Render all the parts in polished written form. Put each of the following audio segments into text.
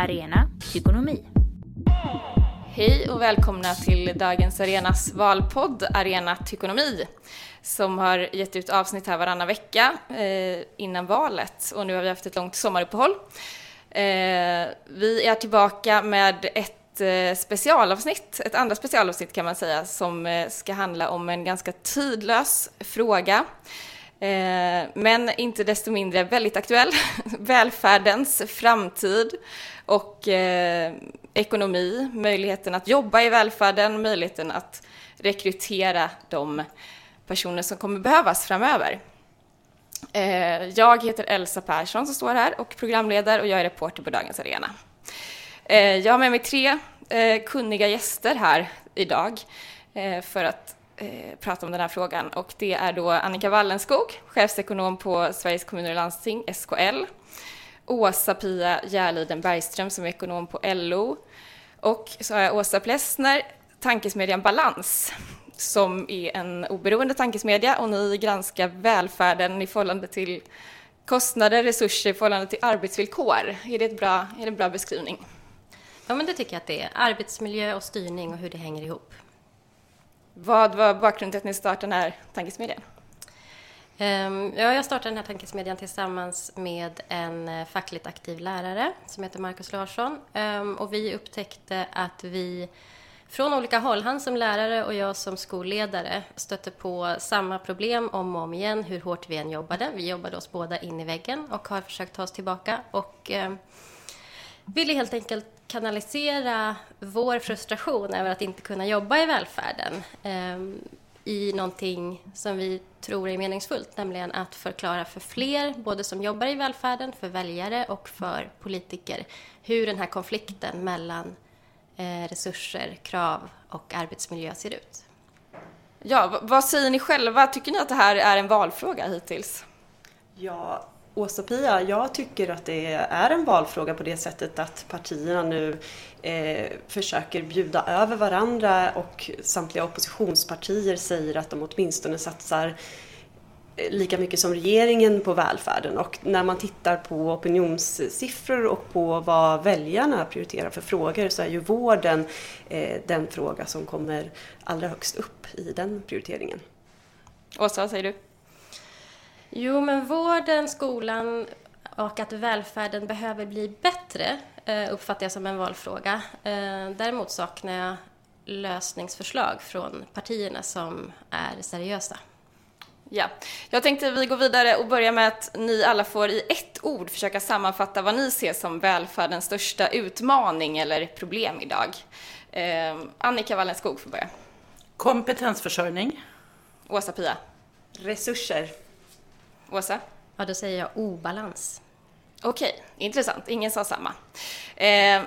Arena Tykonomi. Hej och välkomna till Dagens Arenas valpodd Arena Tykonomi som har gett ut avsnitt här varannan vecka innan valet, och nu har vi haft ett långt sommaruppehåll. Vi är tillbaka med ett andra specialavsnitt kan man säga, som ska handla om en ganska tidlös fråga. Men inte desto mindre väldigt aktuell, välfärdens framtid och ekonomi, möjligheten att jobba i välfärden, möjligheten att rekrytera de personer som kommer behövas framöver. Jag heter Elsa Persson som står här och programleder, och jag är reporter på Dagens Arena. Jag har med mig tre kunniga gäster här idag för att prata om den här frågan, och det är då Annika Wallenskog, chefsekonom på Sveriges kommuner och landsting, SKL, Åsa Pia Järliden Bergström som är ekonom på LO, och så har jag Åsa Plesner, Tankesmedjan Balans som är en oberoende tankesmedja, och ni granskar välfärden i förhållande till kostnader, resurser, i förhållande till arbetsvillkor. Är det en bra beskrivning? Ja, men det tycker jag att det är. Arbetsmiljö och styrning och hur det hänger ihop. Vad var bakgrunden till att ni startade den här tankesmedjan? Jag startade den här tankesmedjan tillsammans med en fackligt aktiv lärare som heter Marcus Larsson. Och vi upptäckte att vi från olika håll, han som lärare och jag som skolledare, stötte på samma problem om och om igen hur hårt vi än jobbade. Vi jobbade oss båda in i väggen och har försökt ta oss tillbaka, och ville helt enkelt kanalisera vår frustration över att inte kunna jobba i välfärden i någonting som vi tror är meningsfullt, nämligen att förklara för fler, både som jobbar i välfärden, för väljare och för politiker, hur den här konflikten mellan resurser, krav och arbetsmiljö ser ut. Ja, vad säger ni själva? Tycker ni att det här är en valfråga hittills? Ja, Åsa-Pia, jag tycker att det är en valfråga på det sättet att partierna nu försöker bjuda över varandra, och samtliga oppositionspartier säger att de åtminstone satsar lika mycket som regeringen på välfärden. Och när man tittar på opinionssiffror och på vad väljarna prioriterar för frågor, så är ju vården den fråga som kommer allra högst upp i den prioriteringen. Åsa, vad säger du? Jo, men vården, skolan och att välfärden behöver bli bättre uppfattar jag som en valfråga. Däremot saknar jag lösningsförslag från partierna som är seriösa. Ja, jag tänkte vi går vidare och börjar med att ni alla får i ett ord försöka sammanfatta vad ni ser som välfärdens största utmaning eller problem idag. Annika Wallenskog får börja. Kompetensförsörjning. Åsa Pia. Resurser. Åsa? Ja, då säger jag obalans. Okej, intressant. Ingen sa samma.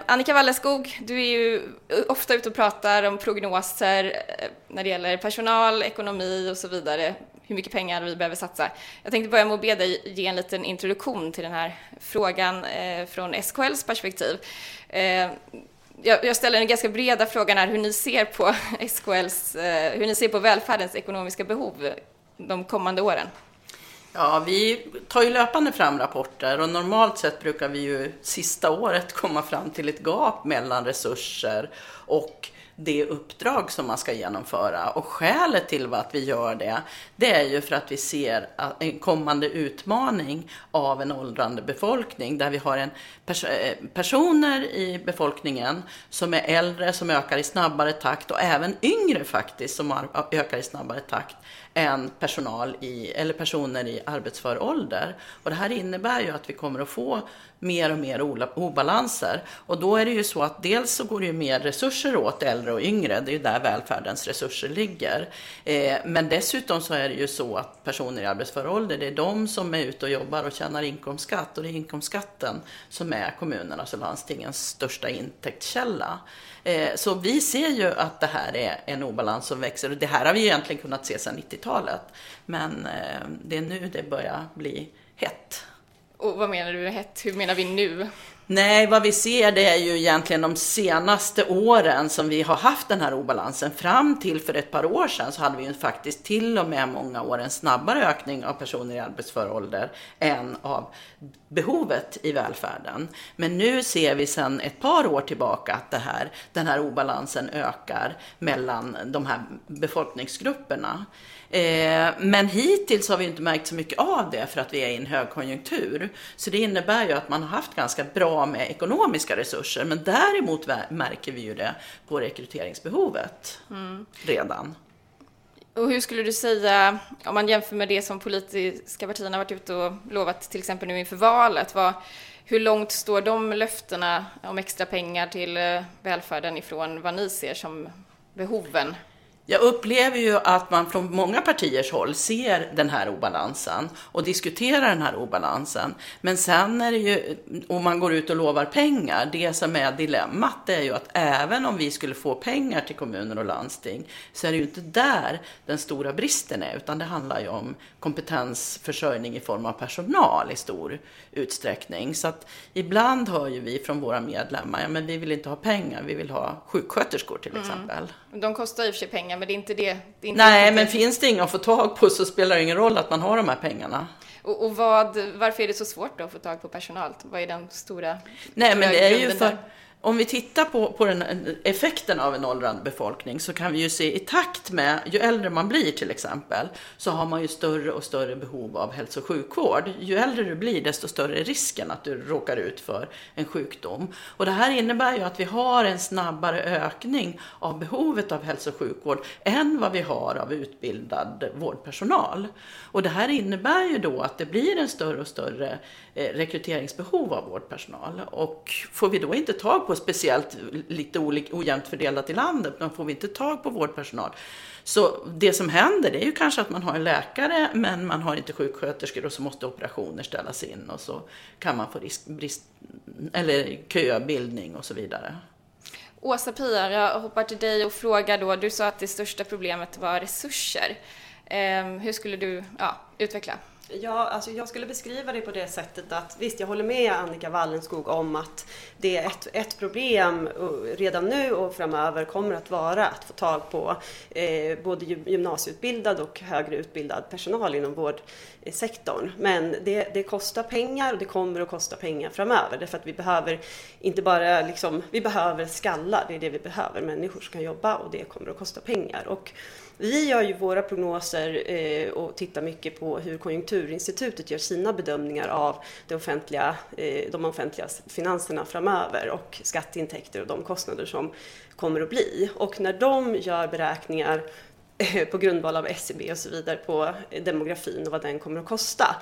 Annika Wallenskog, du är ju ofta ute och pratar om prognoser när det gäller personal, ekonomi och så vidare. Hur mycket pengar vi behöver satsa. Jag tänkte börja med att be dig ge en liten introduktion till den här frågan från SKLs perspektiv. Jag ställer en ganska breda fråga här, hur ni ser på SKLs, hur ni ser på välfärdens ekonomiska behov de kommande åren. Ja, vi tar ju löpande fram rapporter, och normalt sett brukar vi ju sista året komma fram till ett gap mellan resurser och det uppdrag som man ska genomföra. Och skälet till att vi gör det är ju för att vi ser en kommande utmaning av en åldrande befolkning, där vi har en personer i befolkningen som är äldre, som ökar i snabbare takt, och även yngre faktiskt som ökar i snabbare takt än personer i arbetsför ålder. Och det här innebär ju att vi kommer att få mer och mer obalanser. Och då är det ju så att dels så går det ju mer resurser åt äldre och yngre. Det är ju där välfärdens resurser ligger. Men dessutom så är det ju så att personer i arbetsför ålder, det är de som är ute och jobbar och tjänar inkomstskatt. Och det är inkomstskatten som är kommunernas och landstingens största intäktskälla. Så vi ser ju att det här är en obalans som växer, och det här har vi egentligen kunnat se sedan 90-talet, men det är nu det börjar bli hett. Och vad menar du med hett? Hur menar vi nu? Nej, vad vi ser det är ju egentligen de senaste åren som vi har haft den här obalansen. Fram till för ett par år sedan så hade vi ju faktiskt till och med många år en snabbare ökning av personer i arbetsför ålder än av behovet i välfärden. Men nu ser vi sedan ett par år tillbaka att den här obalansen ökar mellan de här befolkningsgrupperna. Men hittills har vi inte märkt så mycket av det för att vi är i en högkonjunktur. Så det innebär ju att man har haft ganska bra med ekonomiska resurser. Men däremot märker vi ju det på rekryteringsbehovet redan. Och hur skulle du säga, om man jämför med det som politiska partierna har varit ute och lovat till exempel nu inför valet. Hur långt står de löftena om extra pengar till välfärden ifrån vad ni ser som behoven? Jag upplever ju att man från många partiers håll ser den här obalansen och diskuterar den här obalansen. Men sen är det ju, om man går ut och lovar pengar, det som är dilemmat det är ju att även om vi skulle få pengar till kommuner och landsting så är det ju inte där den stora bristen är, utan det handlar ju om kompetensförsörjning i form av personal i stor utsträckning. Så att ibland hör ju vi från våra medlemmar, ja men vi vill inte ha pengar, vi vill ha sjuksköterskor till exempel. De kostar i och för sig pengar. Men det är inte det. Det är inte men finns det inga att få tag på så spelar det ingen roll att man har de här pengarna. Och varför är det så svårt då att få tag på personal? Vad är den stora... Nej, men det är ju för... Om vi tittar på den effekten av en åldrande befolkning så kan vi ju se i takt med, ju äldre man blir till exempel, så har man ju större och större behov av hälso- och sjukvård. Ju äldre du blir desto större är risken att du råkar ut för en sjukdom. Och det här innebär ju att vi har en snabbare ökning av behovet av hälso- och sjukvård än vad vi har av utbildad vårdpersonal. Och det här innebär ju då att det blir en större och större rekryteringsbehov av vårdpersonal. Och får vi då inte tag på speciellt lite ojämnt fördelat i landet, men får vi inte tag på vårdpersonal. Så det som händer det är ju kanske att man har en läkare men man har inte sjuksköterskor och så måste operationer ställas in och så kan man få köbildning och så vidare. Åsa Pia, jag hoppar till dig och frågar då, du sa att det största problemet var resurser. Hur skulle du utveckla? Ja, alltså jag skulle beskriva det på det sättet att visst, jag håller med Annika Wallenskog om att det är ett problem redan nu och framöver kommer att vara att få tag på både gymnasieutbildad och högre utbildad personal inom vårdsektorn. Men det kostar pengar och det kommer att kosta pengar framöver därför att vi behöver inte bara liksom, vi behöver skallar, det är det vi behöver, människor som kan jobba och det kommer att kosta pengar. Och vi gör ju våra prognoser och tittar mycket på hur Konjunkturinstitutet gör sina bedömningar av de offentliga finanserna framöver och skatteintäkter och de kostnader som kommer att bli. Och när de gör beräkningar på grundval av SCB och så vidare på demografin och vad den kommer att kosta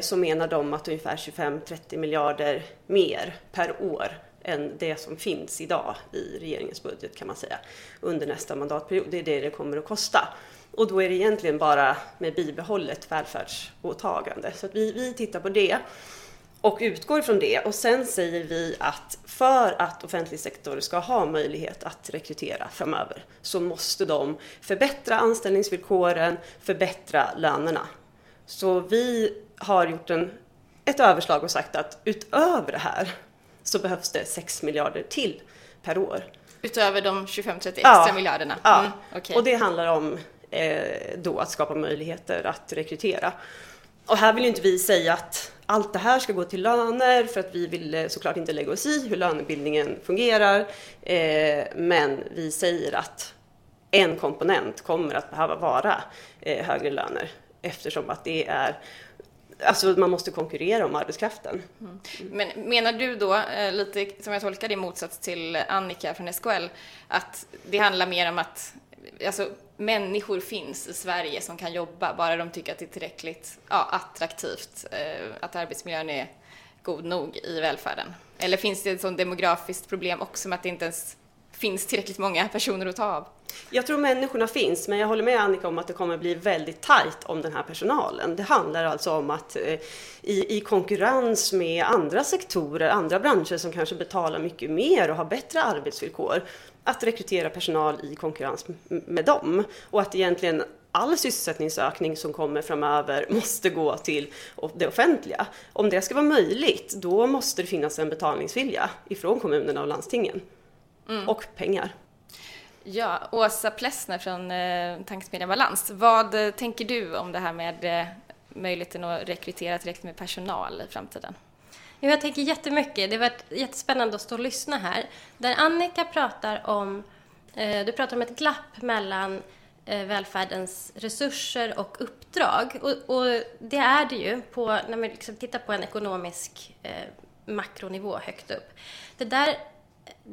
så menar de att ungefär 25-30 miljarder mer per år än det som finns idag i regeringens budget kan man säga under nästa mandatperiod. Det är det kommer att kosta. Och då är det egentligen bara med bibehållet välfärdsåtagande. Så att vi tittar på det och utgår från det. Och sen säger vi att för att offentlig sektor ska ha möjlighet att rekrytera framöver så måste de förbättra anställningsvillkoren, förbättra lönerna. Så vi har gjort ett överslag och sagt att utöver det här så behövs det 6 miljarder till per år. Utöver de 25-30 extra miljarderna? Ja, okay. Och det handlar om då att skapa möjligheter att rekrytera. Och här vill inte vi säga att allt det här ska gå till löner för att vi vill såklart inte lägga oss i hur lönebildningen fungerar. Men vi säger att en komponent kommer att behöva vara högre löner eftersom att det är... Alltså man måste konkurrera om arbetskraften. Mm. Men menar du då, lite som jag tolkar det i motsats till Annika från SKL, att det handlar mer om att alltså, människor finns i Sverige som kan jobba, bara de tycker att det är tillräckligt attraktivt, att arbetsmiljön är god nog i välfärden? Eller finns det ett sådant demografiskt problem också med att det inte ens finns tillräckligt många personer att ta av? Jag tror människorna finns, men jag håller med Annika om att det kommer bli väldigt tajt om den här personalen. Det handlar alltså om att i konkurrens med andra sektorer, andra branscher som kanske betalar mycket mer och har bättre arbetsvillkor, att rekrytera personal i konkurrens med dem. Och att egentligen all sysselsättningsökning som kommer framöver måste gå till det offentliga. Om det ska vara möjligt, då måste det finnas en betalningsvilja ifrån kommunerna och landstingen. Mm. Och pengar. Ja, Åsa Plesner från Tankesmedjan Balans. Vad tänker du om det här med möjligheten att rekrytera tillräckligt med personal i framtiden? Jag tänker jättemycket. Det har varit jättespännande att stå och lyssna här. Där Annika pratar om ett glapp mellan välfärdens resurser och uppdrag. Och det är det ju när man liksom tittar på en ekonomisk makronivå högt upp. Det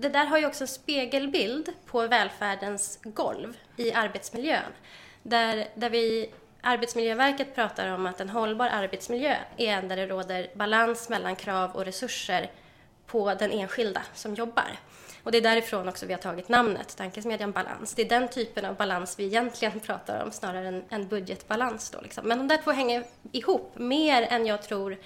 där har ju också en spegelbild på välfärdens golv i arbetsmiljön. Där Arbetsmiljöverket pratar om att en hållbar arbetsmiljö är en där det råder balans mellan krav och resurser på den enskilda som jobbar. Och det är därifrån också vi har tagit namnet, Tankesmedjan Balans. Det är den typen av balans vi egentligen pratar om, snarare än en budgetbalans då liksom. Men de där två hänger ihop mer än jag tror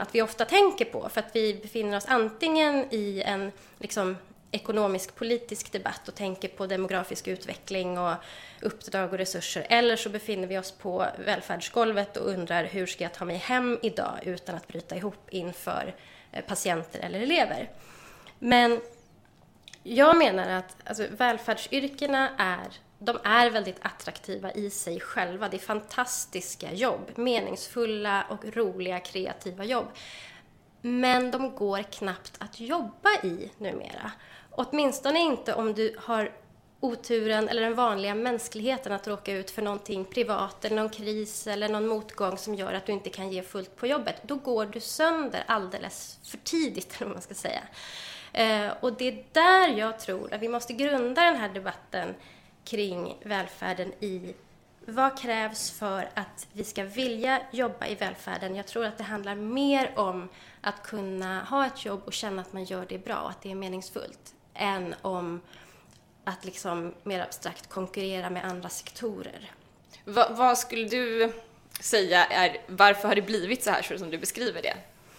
att vi ofta tänker på. För att vi befinner oss antingen i en liksom, ekonomisk-politisk debatt och tänker på demografisk utveckling och uppdrag och resurser. Eller så befinner vi oss på välfärdsgolvet och undrar hur ska jag ta mig hem idag utan att bryta ihop inför patienter eller elever. Men jag menar att alltså, välfärdsyrkena de är väldigt attraktiva i sig själva. Det är fantastiska jobb, meningsfulla och roliga kreativa jobb. Men de går knappt att jobba i numera. Åtminstone inte om du har oturen eller den vanliga mänskligheten att råka ut för någonting privat eller någon kris eller någon motgång som gör att du inte kan ge fullt på jobbet. Då går du sönder alldeles för tidigt, om man ska säga. Och det är där jag tror att vi måste grunda den här debatten kring välfärden i vad krävs för att vi ska vilja jobba i välfärden. Jag tror att det handlar mer om att kunna ha ett jobb och känna att man gör det bra och att det är meningsfullt än om att liksom mer abstrakt konkurrera med andra sektorer. Vad skulle du säga är varför har det blivit så här så som du beskriver det?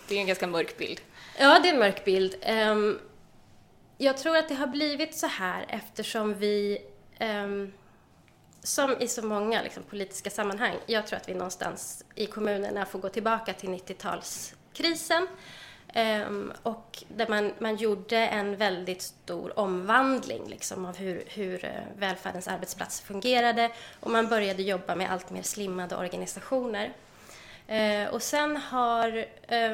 Det är en ganska mörk bild. Ja, det är en mörk bild. Jag tror att det har blivit så här eftersom vi som i så många liksom, politiska sammanhang, jag tror att vi någonstans i kommunerna får gå tillbaka till 90-talskrisen och där man gjorde en väldigt stor omvandling liksom, av hur välfärdens arbetsplats fungerade och man började jobba med allt mer slimmade organisationer. Och sen har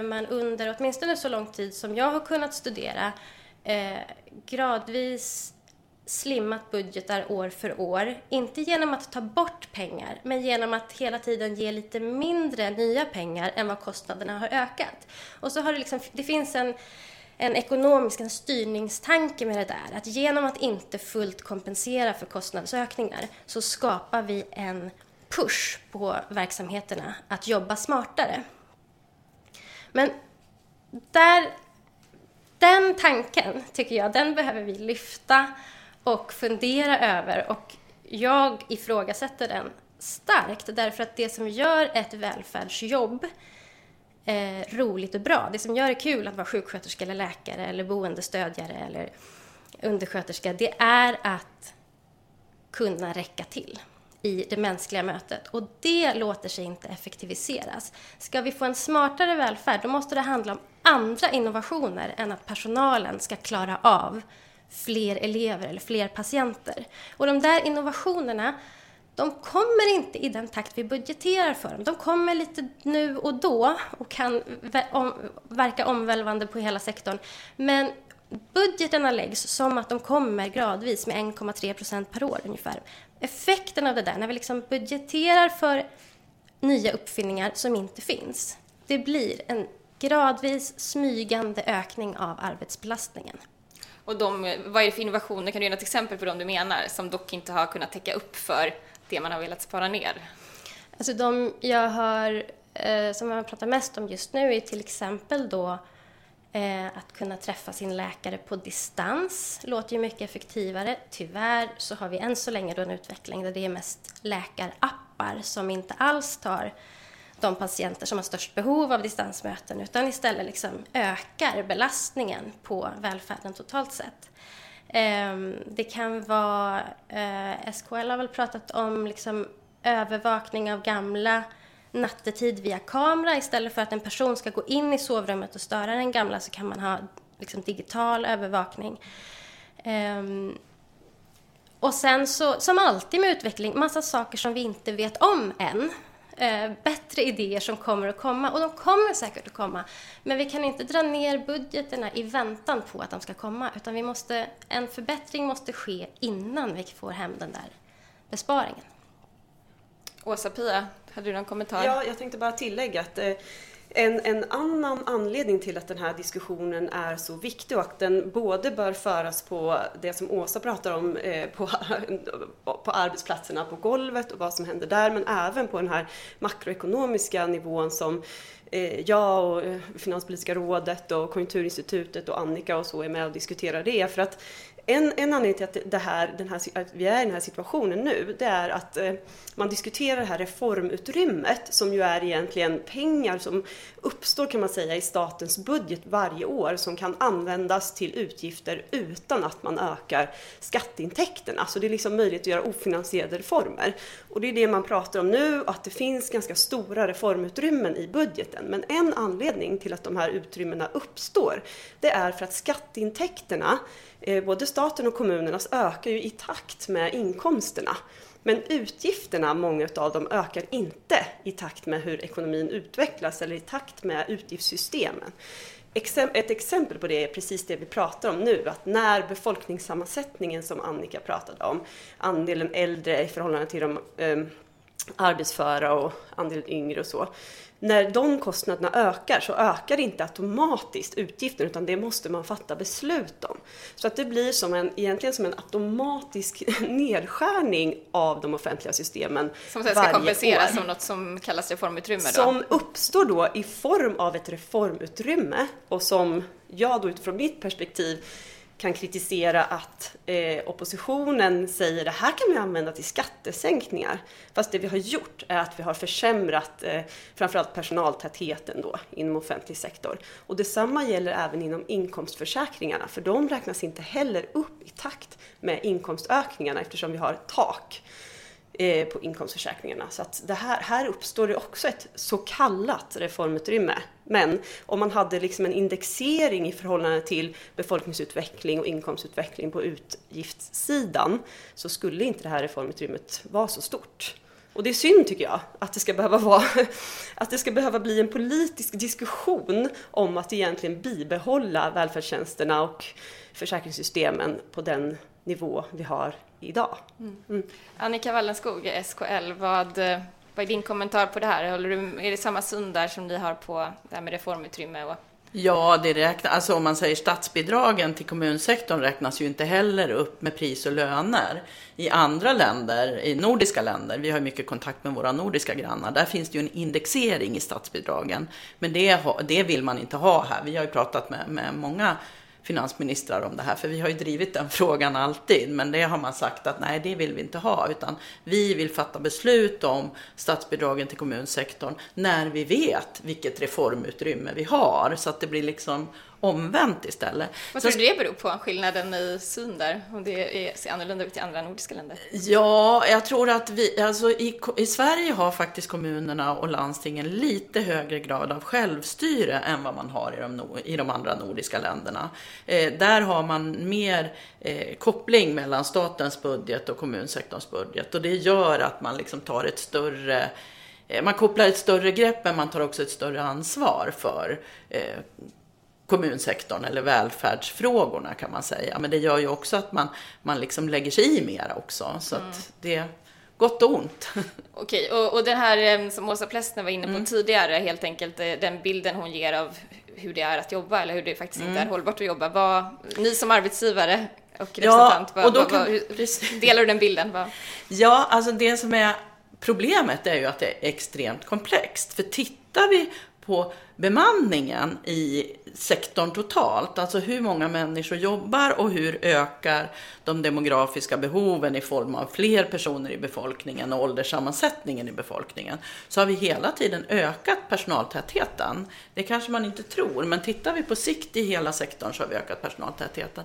man under åtminstone så lång tid som jag har kunnat studera gradvis slimmat budgetar år för år. Inte genom att ta bort pengar, men genom att hela tiden ge lite mindre nya pengar än vad kostnaderna har ökat. Och så har det liksom, det finns en ekonomisk styrningstanke med det där. Att genom att inte fullt kompensera för kostnadsökningar så skapar vi en push på verksamheterna att jobba smartare. Men den tanken tycker jag, den behöver vi lyfta och fundera över, och jag ifrågasätter den starkt därför att det som gör ett välfärdsjobb roligt och bra, det som gör det kul att vara sjuksköterska eller läkare eller boendestödjare eller undersköterska, det är att kunna räcka till i det mänskliga mötet, och det låter sig inte effektiviseras. Ska vi få en smartare välfärd, då måste det handla om andra innovationer än att personalen ska klara av fler elever eller fler patienter. Och de där innovationerna, de kommer inte i den takt vi budgeterar för dem. De kommer lite nu och då och kan verka omvälvande på hela sektorn. Men budgeterna läggs som att de kommer gradvis med 1,3% per år ungefär. Effekten av det där, när vi liksom budgeterar för nya uppfinningar som inte finns, det blir en gradvis smygande ökning av arbetsbelastningen. Och vad är det för innovationer? Kan du ge något exempel på dem du menar som dock inte har kunnat täcka upp för det man har velat spara ner? Alltså de jag har, som man pratar mest om just nu är till exempel då att kunna träffa sin läkare på distans. Låter ju mycket effektivare. Tyvärr så har vi än så länge då en utveckling där det är mest läkarappar som inte alls tar de patienter som har störst behov av distansmöten, utan istället liksom ökar belastningen på välfärden totalt sett. Det kan vara, SKL har väl pratat om liksom övervakning av gamla nattetid via kamera. Istället för att en person ska gå in i sovrummet och störa den gamla, så kan man ha liksom digital övervakning. Och sen så, som alltid med utveckling, massa saker som vi inte vet om än. Bättre idéer som kommer att komma, och de kommer säkert att komma, men vi kan inte dra ner budgeterna i väntan på att de ska komma, utan vi måste, en förbättring måste ske innan vi får hem den där besparingen. Åsa-Pia, hade du någon kommentar? Ja, jag tänkte bara tillägga att en annan anledning till att den här diskussionen är så viktig, och att den både bör föras på det som Åsa pratar om på arbetsplatserna, på golvet och vad som händer där, men även på den här makroekonomiska nivån som jag och Finanspolitiska rådet och Konjunkturinstitutet och Annika och så är med och diskuterar det. För att en anledning till att, att vi är i den här situationen nu, det är att man diskuterar det här reformutrymmet, som ju är egentligen pengar som uppstår, kan man säga, i statens budget varje år, som kan användas till utgifter utan att man ökar skatteintäkterna. Så det är liksom möjligt att göra ofinansierade reformer. Och det är det man pratar om nu, att det finns ganska stora reformutrymmen i budgeten. Men en anledning till att de här utrymmena uppstår, det är för att skatteintäkterna, både staten och kommunernas, ökar ju i takt med inkomsterna. Men utgifterna, många av dem, ökar inte i takt med hur ekonomin utvecklas eller i takt med utgiftssystemen. Ett exempel på det är precis det vi pratar om nu, att när befolkningssammansättningen som Annika pratade om, andelen äldre i förhållande till de arbetsföra och andelen yngre och så, när de kostnaderna ökar, så ökar inte automatiskt utgiften, utan det måste man fatta beslut om. Så att det blir som egentligen som en automatisk nedskärning av de offentliga systemen som varje år. Som ska kompenseras som något som kallas reformutrymme då. Som uppstår då i form av ett reformutrymme, och som jag då utifrån mitt perspektiv kan kritisera att oppositionen säger, det här kan vi använda till skattesänkningar. Fast det vi har gjort är att vi har försämrat framförallt personaltätheten då inom offentlig sektor. Och detsamma gäller även inom inkomstförsäkringarna, för de räknas inte heller upp i takt med inkomstökningarna, eftersom vi har ett tak på inkomstförsäkringarna. Så att det här uppstår det också ett så kallat reformutrymme. Men om man hade liksom en indexering i förhållande till befolkningsutveckling och inkomstutveckling på utgiftssidan, så skulle inte det här reformutrymmet vara så stort. Och det är synd, tycker jag, att det ska behöva vara, att det ska behöva bli en politisk diskussion om att egentligen bibehålla välfärdstjänsterna och försäkringssystemen på den nivå vi har idag. Annika Wallenskog, SKL, vad är din kommentar på det här? Är det samma syn där som ni har på det här med reformutrymme? Ja, det räknas, alltså om man säger statsbidragen till kommunsektorn räknas ju inte heller upp med pris och löner. I andra länder, i nordiska länder, vi har mycket kontakt med våra nordiska grannar, där finns det ju en indexering i statsbidragen. Men det vill man inte ha här. Vi har ju pratat med många finansministrar om det här, för vi har ju drivit den frågan alltid, men det har man sagt att nej, det vill vi inte ha, utan vi vill fatta beslut om statsbidragen till kommunsektorn när vi vet vilket reformutrymme vi har, så att det blir liksom omvänt istället. Vad tror du det beror på, skillnaden i syn där, om det ser annorlunda ut i andra nordiska länder? Ja, jag tror att vi, alltså i Sverige har faktiskt kommunerna och landstingen lite högre grad av självstyre än vad man har i de andra nordiska länderna. Där har man mer koppling mellan statens budget och kommunsektorns budget, och det gör att man liksom tar ett större... Man kopplar ett större grepp, men man tar också ett större ansvar för kommunsektorn eller välfärdsfrågorna, kan man säga. Men det gör ju också att man liksom lägger sig i mer också. Så att det är gott och ont. Okej, och den här som Åsa Plesner var inne på tidigare, helt enkelt den bilden hon ger av hur det är att jobba, eller hur det faktiskt inte är hållbart att jobba. Ni som arbetsgivare och representant, hur delar du den bilden? Ja, alltså det som är problemet är ju att det är extremt komplext. För tittar vi på bemanningen i sektorn totalt, alltså hur många människor jobbar och hur ökar de demografiska behoven i form av fler personer i befolkningen och ålderssammansättningen i befolkningen, så har vi hela tiden ökat personaltätheten. Det kanske man inte tror, men tittar vi på sikt i hela sektorn så har vi ökat personaltätheten.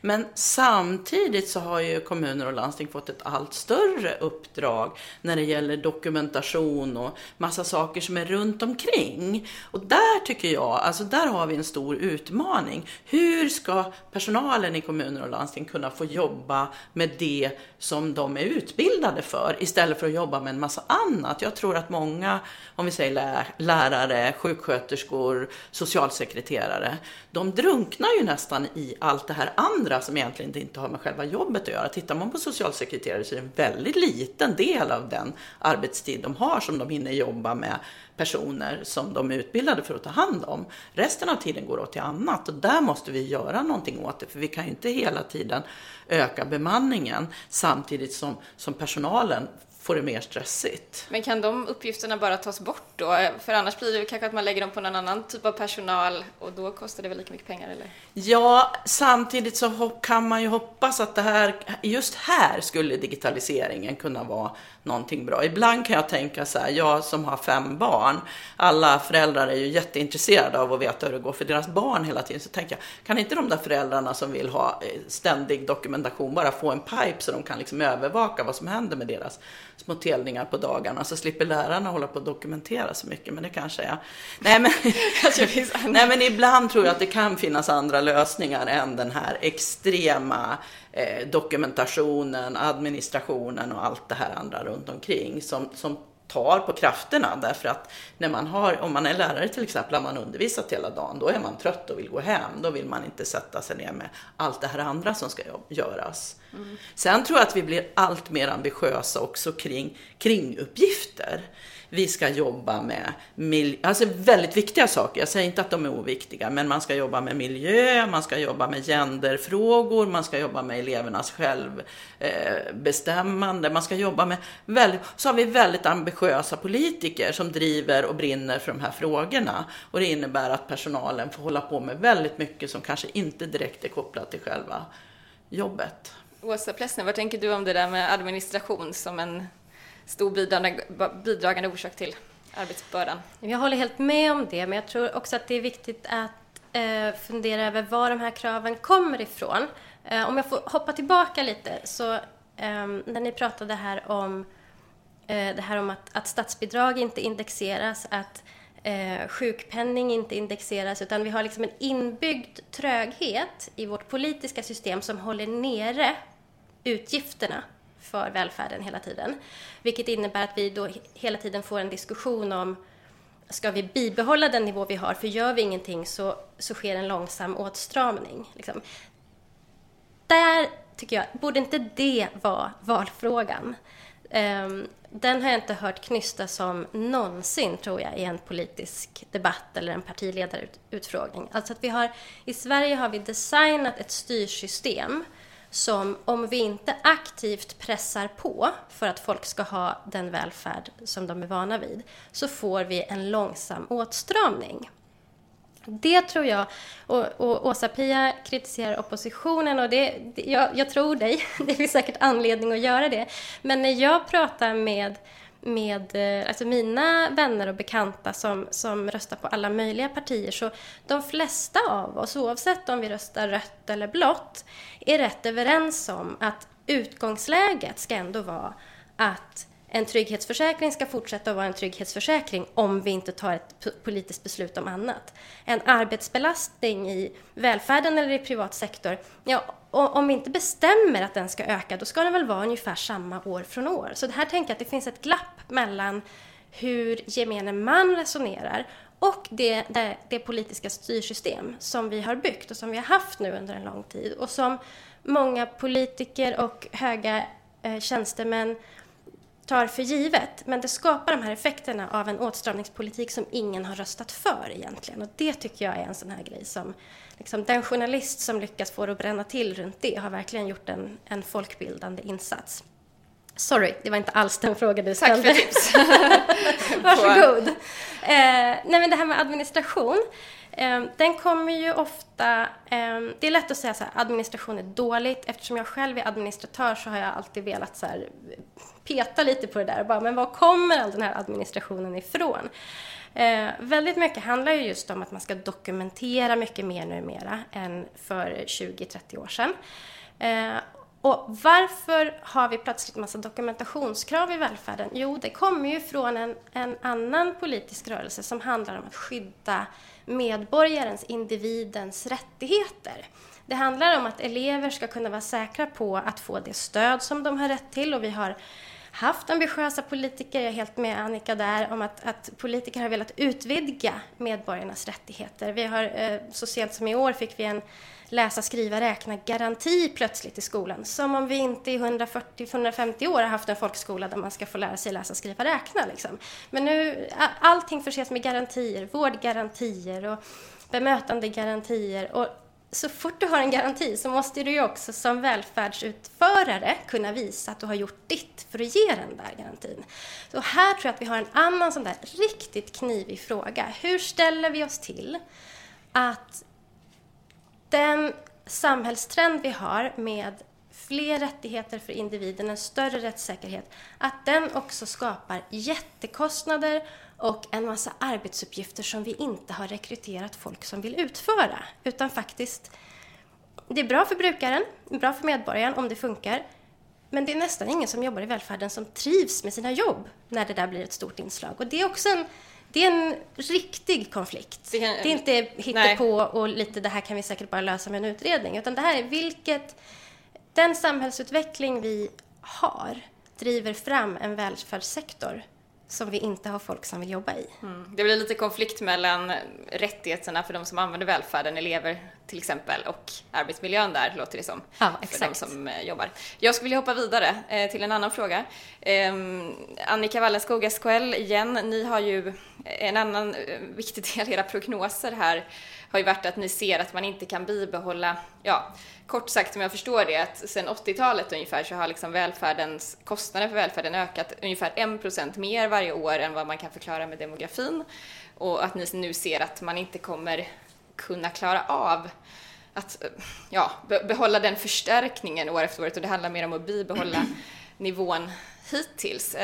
Men samtidigt så har ju kommuner och landsting fått ett allt större uppdrag när det gäller dokumentation och massa saker som är runt omkring. Och där tycker jag, alltså där har vi en stor utmaning. Hur ska personalen i kommuner och landsting kunna få jobba med det som de är utbildade för istället för att jobba med en massa annat? Jag tror att många, om vi säger lärare, sjuksköterskor, socialsekreterare, de drunknar ju nästan i allt det här andra som egentligen inte har med själva jobbet att göra. Tittar man på socialsekreterare så är det en väldigt liten del av den arbetstid de har som de hinner jobba med personer som de är utbildade för att ta hand om. Resten av tiden går åt till annat, och där måste vi göra någonting åt det, för vi kan ju inte hela tiden öka bemanningen samtidigt som personalen får det mer stressigt. Men kan de uppgifterna bara tas bort då? För annars blir det kanske att man lägger dem på någon annan typ av personal och då kostar det väl lika mycket pengar, eller? Ja, samtidigt så kan man ju hoppas att det här, just här skulle digitaliseringen kunna vara någonting bra. Ibland kan jag tänka så här, jag som har 5 barn, alla föräldrar är ju jätteintresserade av att veta hur det går för deras barn hela tiden, så tänker jag, kan inte de där föräldrarna som vill ha ständig dokumentation bara få en pipe så de kan liksom övervaka vad som händer med deras små telningar på dagarna, så slipper lärarna hålla på att dokumentera så mycket, men det kanske är... Nej men ibland tror jag att det kan finnas andra lösningar än den här extrema dokumentationen, administrationen och allt det här andra runt omkring som tar på krafterna, därför att när man har, om man är lärare till exempel, har man undervisat hela dagen, då är man trött och vill gå hem, då vill man inte sätta sig ner med allt det här andra som ska göras. Mm. Sen tror jag att vi blir allt mer ambitiösa också kring uppgifter. Vi ska jobba med alltså väldigt viktiga saker, jag säger inte att de är oviktiga, men man ska jobba med miljö, man ska jobba med genderfrågor, man ska jobba med elevernas självbestämmande, man ska jobba med så har vi väldigt ambitiösa politiker som driver och brinner för de här frågorna, och det innebär att personalen får hålla på med väldigt mycket som kanske inte direkt är kopplat till själva jobbet. Åsa Plesner, vad tänker du om det där med administration som en stor bidragande orsak till arbetsbördan? Jag håller helt med om det, men jag tror också att det är viktigt att fundera över var de här kraven kommer ifrån. Om jag får hoppa tillbaka lite, så när ni pratade här om det här om att statsbidrag inte indexeras, att sjukpenning inte indexeras, utan vi har liksom en inbyggd tröghet i vårt politiska system som håller nere utgifterna för välfärden hela tiden. Vilket innebär att vi då hela tiden får en diskussion om, ska vi bibehålla den nivå vi har? För gör vi ingenting så sker en långsam åtstramning. Liksom. Där tycker jag, borde inte det vara valfrågan? Den har jag inte hört knysta som någonsin, tror jag, i en politisk debatt eller en partiledarutfrågning. Alltså att vi har, i Sverige har vi designat ett styrsystem som, om vi inte aktivt pressar på för att folk ska ha den välfärd som de är vana vid, så får vi en långsam åtstramning. Det tror jag, och Åsa-Pia kritiserar oppositionen, och jag tror dig, det finns säkert anledning att göra det. Men när jag pratar med alltså mina vänner och bekanta som röstar på alla möjliga partier, så de flesta av oss, oavsett om vi röstar rött eller blått, är rätt överens om att utgångsläget ska ändå vara att en trygghetsförsäkring ska fortsätta att vara en trygghetsförsäkring om vi inte tar ett politiskt beslut om annat. En arbetsbelastning i välfärden eller i privat sektor, ja, om vi inte bestämmer att den ska öka, då ska den väl vara ungefär samma år från år. Så det här tänker jag att det finns ett glapp mellan hur gemene man resonerar och det politiska styrsystem som vi har byggt och som vi har haft nu under en lång tid. Och som många politiker och höga tjänstemän tar för givet, men det skapar de här effekterna av en åtstramningspolitik som ingen har röstat för egentligen. Och det tycker jag är en sån här grej som liksom, den journalist som lyckas få det att bränna till runt det har verkligen gjort en folkbildande insats. Sorry, det var inte alls den frågan du ställde. Tack för tips. Varsågod. Nej, men det här med administration, den kommer ju ofta... det är lätt att säga så här, administration är dåligt. Eftersom jag själv är administratör så har jag alltid velat så här, peta lite på det där. Bara, men var kommer all den här administrationen ifrån? Väldigt mycket handlar ju just om att man ska dokumentera mycket mer numera än för 20-30 år sedan. Och varför har vi plötsligt massa dokumentationskrav i välfärden? Jo, det kommer ju från en annan politisk rörelse som handlar om att skydda medborgarens, individens rättigheter. Det handlar om att elever ska kunna vara säkra på att få det stöd som de har rätt till. Och vi har haft ambitiösa politiker, jag är helt med Annika där, om att politiker har velat utvidga medborgarnas rättigheter. Vi har, så sent som i år fick vi en läsa, skriva, räkna garanti plötsligt i skolan. Som om vi inte i 140-150 år har haft en folkskola där man ska få lära sig läsa, skriva, räkna. Liksom. Men nu, allting förses med garantier, vårdgarantier och bemötandegarantier. Och så fort du har en garanti så måste du ju också som välfärdsutförare kunna visa att du har gjort ditt för att ge den där garantin. Så här tror jag att vi har en annan sån där riktigt knivig fråga. Hur ställer vi oss till att den samhällstrend vi har med fler rättigheter för individen, en större rättssäkerhet, att den också skapar jättekostnader och en massa arbetsuppgifter som vi inte har rekryterat folk som vill utföra. Utan faktiskt, det är bra för brukaren, bra för medborgaren om det funkar. Men det är nästan ingen som jobbar i välfärden som trivs med sina jobb när det där blir ett stort inslag. Och det är också det är en riktig konflikt. Det är inte hittepå och lite det här kan vi säkert bara lösa med en utredning. Utan det här är den samhällsutveckling vi har driver fram en välfärdssektor som vi inte har folk som vill jobba i. Mm. Det blir lite konflikt mellan rättigheterna för de som använder välfärden, elever till exempel, och arbetsmiljön där, låter det som, ja, exakt. För de som jobbar. Jag skulle vilja hoppa vidare till en annan fråga. Annika Wallenskog, SKL igen, ni har ju en annan viktig del i era prognoser här har ju varit att ni ser att man inte kan bibehålla, ja, kort sagt om jag förstår det, att sedan 80-talet ungefär så har liksom välfärdens kostnader för välfärden ökat ungefär 1% mer varje år än vad man kan förklara med demografin. Och att ni nu ser att man inte kommer kunna klara av att behålla den förstärkningen år efter året, och det handlar mer om att bibehålla nivån hittills.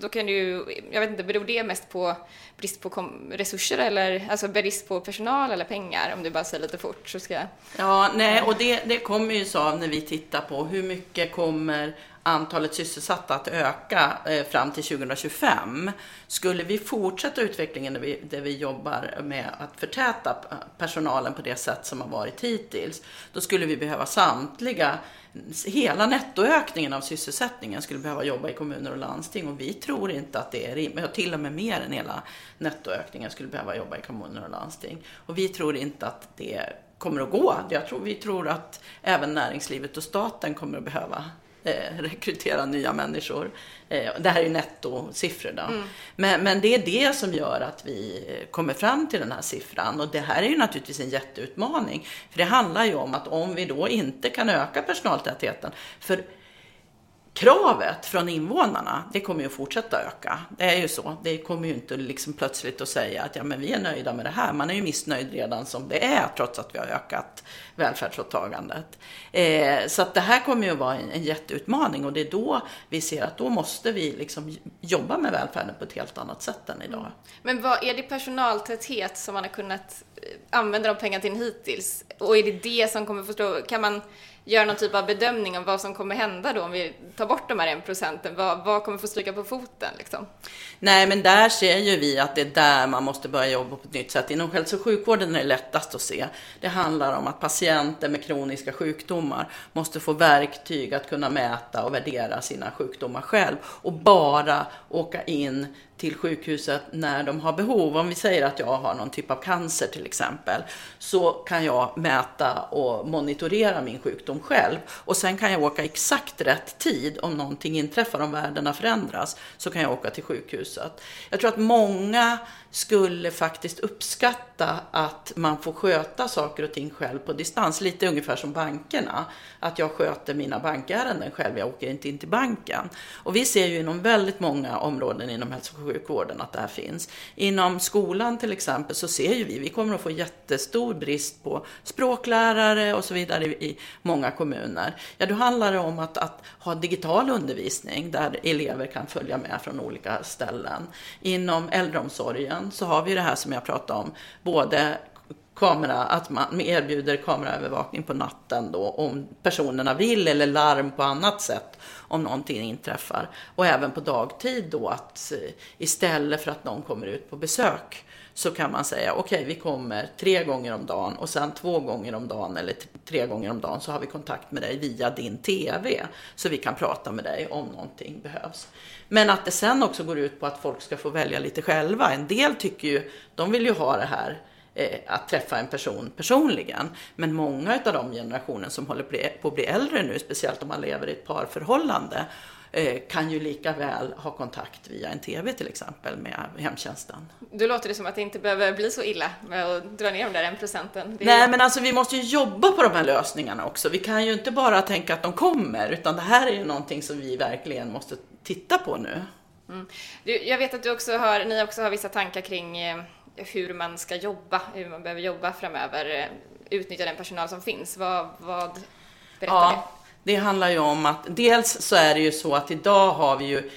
Då kan du, jag vet inte, beror det mest på brist på resurser eller alltså brist på personal eller pengar? Om du bara säger lite fort så ska jag... Ja, nej, och det kommer ju så av när vi tittar på hur mycket kommer antalet sysselsatta att öka fram till 2025. Skulle vi fortsätta utvecklingen där vi jobbar med att förtäta personalen på det sätt som har varit hittills, då skulle vi behöva hela nettoökningen av sysselsättningen skulle behöva jobba i kommuner och landsting, och vi tror inte att det är rimligt, till och med mer än hela nettoökningen skulle behöva jobba i kommuner och landsting, och vi tror inte att det kommer att gå. Vi tror att även näringslivet och staten kommer att behöva rekrytera nya människor. Det här är ju nettosiffror då. Mm. Men det är det som gör att vi kommer fram till den här siffran, och det här är ju naturligtvis en jätteutmaning, för det handlar ju om att om vi då inte kan öka personaltätheten, för kravet från invånarna, det kommer ju att fortsätta öka. Det är ju så. Det kommer ju inte liksom plötsligt att säga att ja, men vi är nöjda med det här. Man är ju missnöjd redan som det är, trots att vi har ökat välfärdsåtagandet. Så att det här kommer ju att vara en jätteutmaning, och det är då vi ser att då måste vi liksom jobba med välfärden på ett helt annat sätt än idag. Men vad är det personaltäthet som man har kunnat använda de pengarna till hittills? Och är det som kommer förstå? Kan man göra någon typ av bedömning om vad som kommer hända då om vi tar bort de här 1%? Vad kommer få stryka på foten liksom? Nej, men där ser ju vi att det är där man måste börja jobba på ett nytt sätt. Inom hälso- och sjukvården är det lättast att se. Det handlar om att patienter med kroniska sjukdomar måste få verktyg att kunna mäta och värdera sina sjukdomar själv och bara åka in till sjukhuset när de har behov. Om vi säger att jag har någon typ av cancer till exempel, så kan jag mäta och monitorera min sjukdom själv. Och sen kan jag åka exakt rätt tid om någonting inträffar, om värdena förändras, så kan jag åka till sjukhuset. Jag tror att många skulle faktiskt uppskatta att man får sköta saker och ting själv på distans. Lite ungefär som bankerna, att jag sköter mina bankärenden själv, jag åker inte in till banken. Och vi ser ju inom väldigt många områden inom hälso- och sjukvården att det här finns. Inom skolan till exempel så ser ju vi kommer att få jättestor brist på språklärare och så vidare i många kommuner. Ja, då handlar det om att ha digital undervisning där elever kan följa med från olika ställen. Inom äldreomsorgen så har vi det här som jag pratade om, både att man erbjuder kameraövervakning på natten då, om personerna vill, eller larm på annat sätt om någonting inträffar. Och även på dagtid då, att istället för att någon kommer ut på besök så kan man säga okej, vi kommer 3 gånger om dagen och sen 2 gånger om dagen eller 3 gånger om dagen så har vi kontakt med dig via din tv så vi kan prata med dig om någonting behövs. Men att det sen också går ut på att folk ska få välja lite själva. En del tycker ju, de vill ju ha det här att träffa en person personligen. Men många av de generationen som håller på att bli äldre nu, speciellt om man lever i ett parförhållande, kan ju lika väl ha kontakt via en tv till exempel med hemtjänsten. Du låter det som att det inte behöver bli så illa med att dra ner de där 1%. Nej, men alltså vi måste ju jobba på de här lösningarna också. Vi kan ju inte bara tänka att de kommer, utan det här är ju någonting som vi verkligen måste titta på nu. Mm. Jag vet att ni också har vissa tankar kring hur man ska jobba, hur man behöver jobba framöver, utnyttja den personal som finns. Vad berättar du? Ja, det handlar ju om att dels så är det ju så att idag har vi ju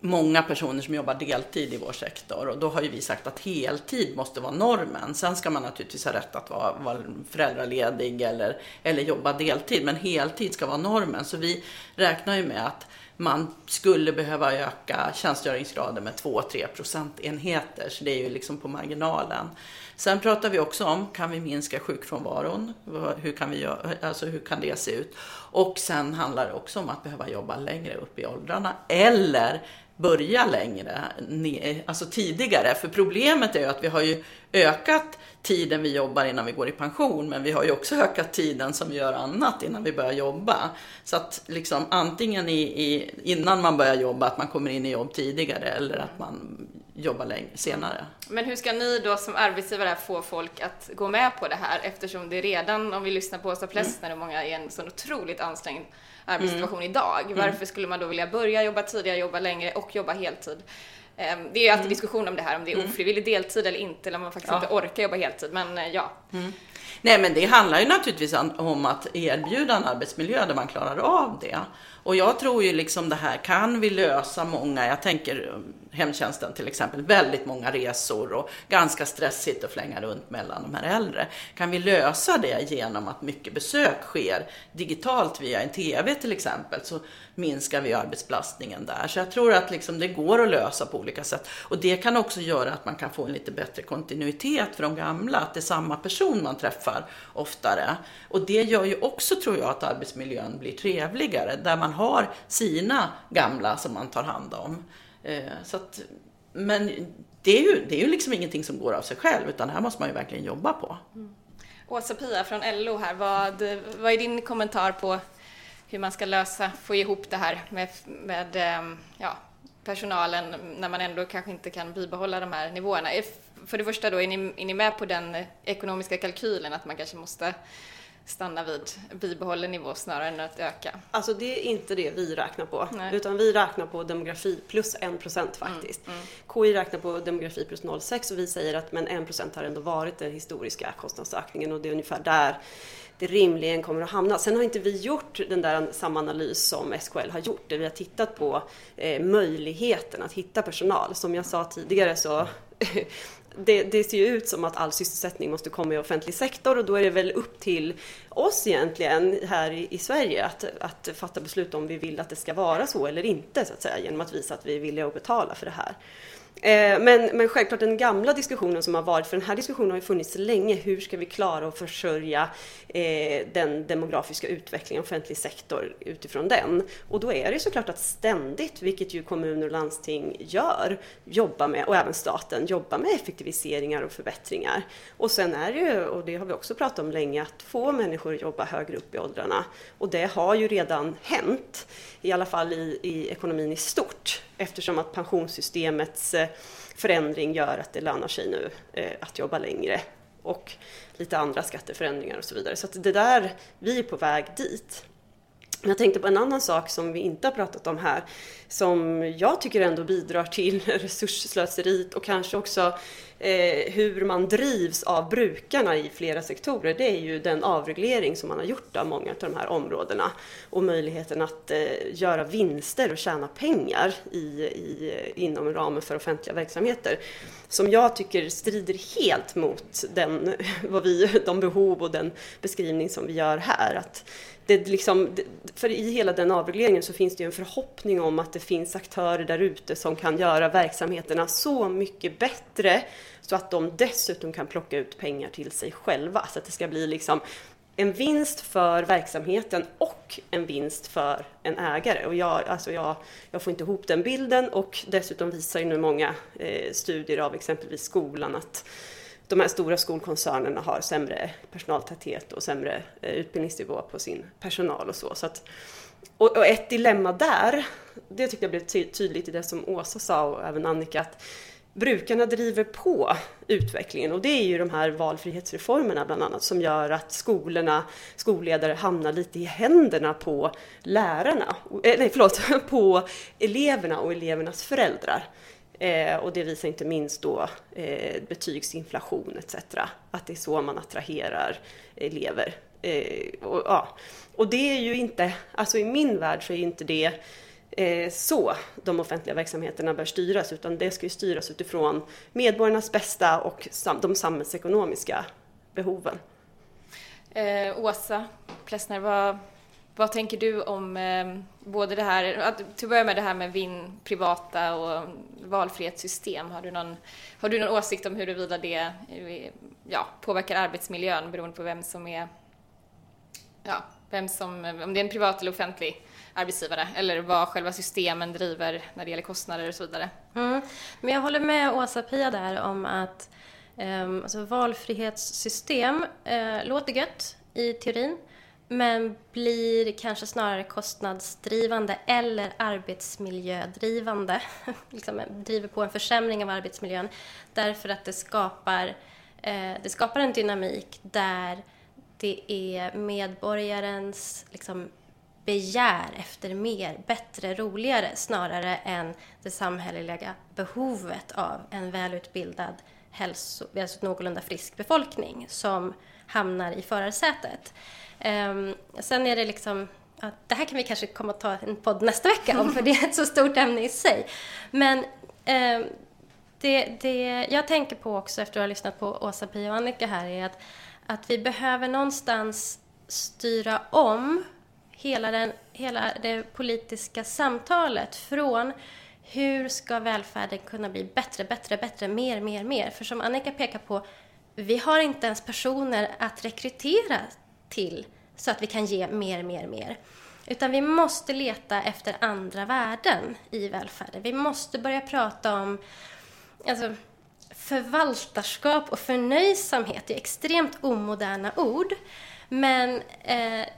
många personer som jobbar deltid i vår sektor, och då har ju vi sagt att heltid måste vara normen. Sen ska man naturligtvis ha rätt att vara föräldraledig eller jobba deltid, men heltid ska vara normen. Så vi räknar ju med att man skulle behöva öka tjänstgöringsgraden med 2-3%, så det är ju liksom på marginalen. Sen pratar vi också om, kan vi minska sjukfrånvaron? Hur kan det se ut? Och sen handlar det också om att behöva jobba längre upp i åldrarna, eller börja längre, alltså tidigare. För problemet är ju att vi har ju ökat tiden vi jobbar innan vi går i pension, men vi har ju också ökat tiden som vi gör annat innan vi börjar jobba. Så att liksom antingen innan man börjar jobba, att man kommer in i jobb tidigare, eller att man jobbar senare. Men hur ska ni då som arbetsgivare få folk att gå med på det här, eftersom det redan, om vi lyssnar på Åsa Plesner och många, är en sån otroligt ansträngd arbetssituation idag. Varför skulle man då vilja börja jobba tidigare, jobba längre och jobba heltid? Det är ju alltid diskussion om det här, om det är ofrivillig deltid eller inte, eller om man faktiskt inte orkar jobba heltid, men ja. Mm. Nej, men det handlar ju naturligtvis om att erbjuda en arbetsmiljö där man klarar av det. Och jag tror ju liksom det här kan vi lösa många, jag tänker hemtjänsten till exempel, väldigt många resor och ganska stressigt att flänga runt mellan de här äldre. Kan vi lösa det genom att mycket besök sker digitalt via en tv till exempel, så minskar vi arbetsbelastningen där. Så jag tror att liksom det går att lösa på olika sätt. Och det kan också göra att man kan få en lite bättre kontinuitet för de gamla, att det är samma person man träffar oftare. Och det gör ju också, tror jag, att arbetsmiljön blir trevligare, där man har sina gamla som man tar hand om. Så att, men det är ju liksom ingenting som går av sig själv, utan det här måste man ju verkligen jobba på. Mm. Åsa Pia från LO här, vad är din kommentar på hur man ska få ihop det här med personalen när man ändå kanske inte kan bibehålla de här nivåerna? För det första då, är ni med på den ekonomiska kalkylen att man kanske måste stanna vid bibehåller nivå snarare än att öka? Alltså det är inte det vi räknar på. Nej. Utan vi räknar på demografi plus 1% faktiskt. Mm. KI räknar på demografi plus 0,6, och vi säger att men 1% har ändå varit den historiska kostnadsökningen, och det är ungefär där det rimligen kommer att hamna. Sen har inte vi gjort den där samma analys som SKL har gjort, där vi har tittat på möjligheten att hitta personal. Som jag sa tidigare så Det ser ju ut som att all sysselsättning måste komma i offentlig sektor, och då är det väl upp till oss egentligen här i Sverige att fatta beslut om vi vill att det ska vara så eller inte, så att säga, genom att visa att vi vill betala för det här. Men självklart den gamla diskussionen som har varit, för den här diskussionen har ju funnits länge, hur ska vi klara att försörja den demografiska utvecklingen, offentlig sektor utifrån den. Och då är det såklart att ständigt, vilket ju kommuner och landsting gör, jobbar med, och även staten, jobbar med effektiviseringar och förbättringar. Och sen är det ju, och det har vi också pratat om länge, att få människor att jobba högre upp i åldrarna. Och det har ju redan hänt, i alla fall i ekonomin i stort. Eftersom att pensionssystemets förändring gör att det lönar sig nu att jobba längre. Och lite andra skatteförändringar och så vidare. Så att det där, vi är på väg dit. Jag tänkte på en annan sak som vi inte har pratat om här. Som jag tycker ändå bidrar till resursslöseriet och kanske också hur man drivs av brukarna i flera sektorer. Det är ju den avreglering som man har gjort av många av de här områdena. Och möjligheten att göra vinster och tjäna pengar inom ramen för offentliga verksamheter. Som jag tycker strider helt mot de behov och den beskrivning som vi gör här. Att det liksom, för i hela den avregleringen så finns det ju en förhoppning om att det finns aktörer där ute som kan göra verksamheterna så mycket bättre så att de dessutom kan plocka ut pengar till sig själva. Så att det ska bli liksom en vinst för verksamheten och en vinst för en ägare. Och jag får inte ihop den bilden, och dessutom visar ju nu många studier av exempelvis skolan att de här stora skolkoncernerna har sämre personaltäthet och sämre utbildningsnivå på sin personal och så. Så att, och ett dilemma där, det tycker jag blev tydligt i det som Åsa sa och även Annika, att brukarna driver på utvecklingen, och det är ju de här valfrihetsreformerna bland annat som gör att skolledare hamnar lite i händerna på på eleverna och elevernas föräldrar. Och det visar inte minst då betygsinflation etc. Att det är så man attraherar elever. Och det är ju inte, alltså i min värld så är inte det så de offentliga verksamheterna bör styras, utan det ska ju styras utifrån medborgarnas bästa och de samhällsekonomiska behoven. Åsa Plesner, vad tänker du om både det här, till att börja med det här med privata och valfrihetssystem? Har du någon åsikt om huruvida det påverkar arbetsmiljön beroende på vem som är, om det är en privat eller offentlig arbetsgivare, eller vad själva systemen driver när det gäller kostnader och så vidare? Men jag håller med Åsa-Pia där om att valfrihetssystem låter gött i teorin, men blir kanske snarare kostnadsdrivande eller arbetsmiljödrivande. Liksom driver på en försämring av arbetsmiljön, därför att det skapar en dynamik där det är medborgarens liksom begär efter mer, bättre, roligare snarare än det samhälleliga behovet av en välutbildad, någorlunda frisk befolkning som hamnar i förarsätet. Sen är det liksom att det här kan vi kanske komma och ta en podd nästa vecka om, för det är ett så stort ämne i sig. Men det jag tänker på också efter att ha lyssnat på Åsa Pia och Annika här är att vi behöver någonstans styra om hela det politiska samtalet från hur ska välfärden kunna bli bättre, mer. För som Annika pekar på, vi har inte ens personer att rekrytera till så att vi kan ge mer. Utan vi måste leta efter andra värden i välfärden. Vi måste börja prata om förvaltarskap och förnöjsamhet. Det är extremt omoderna ord. Men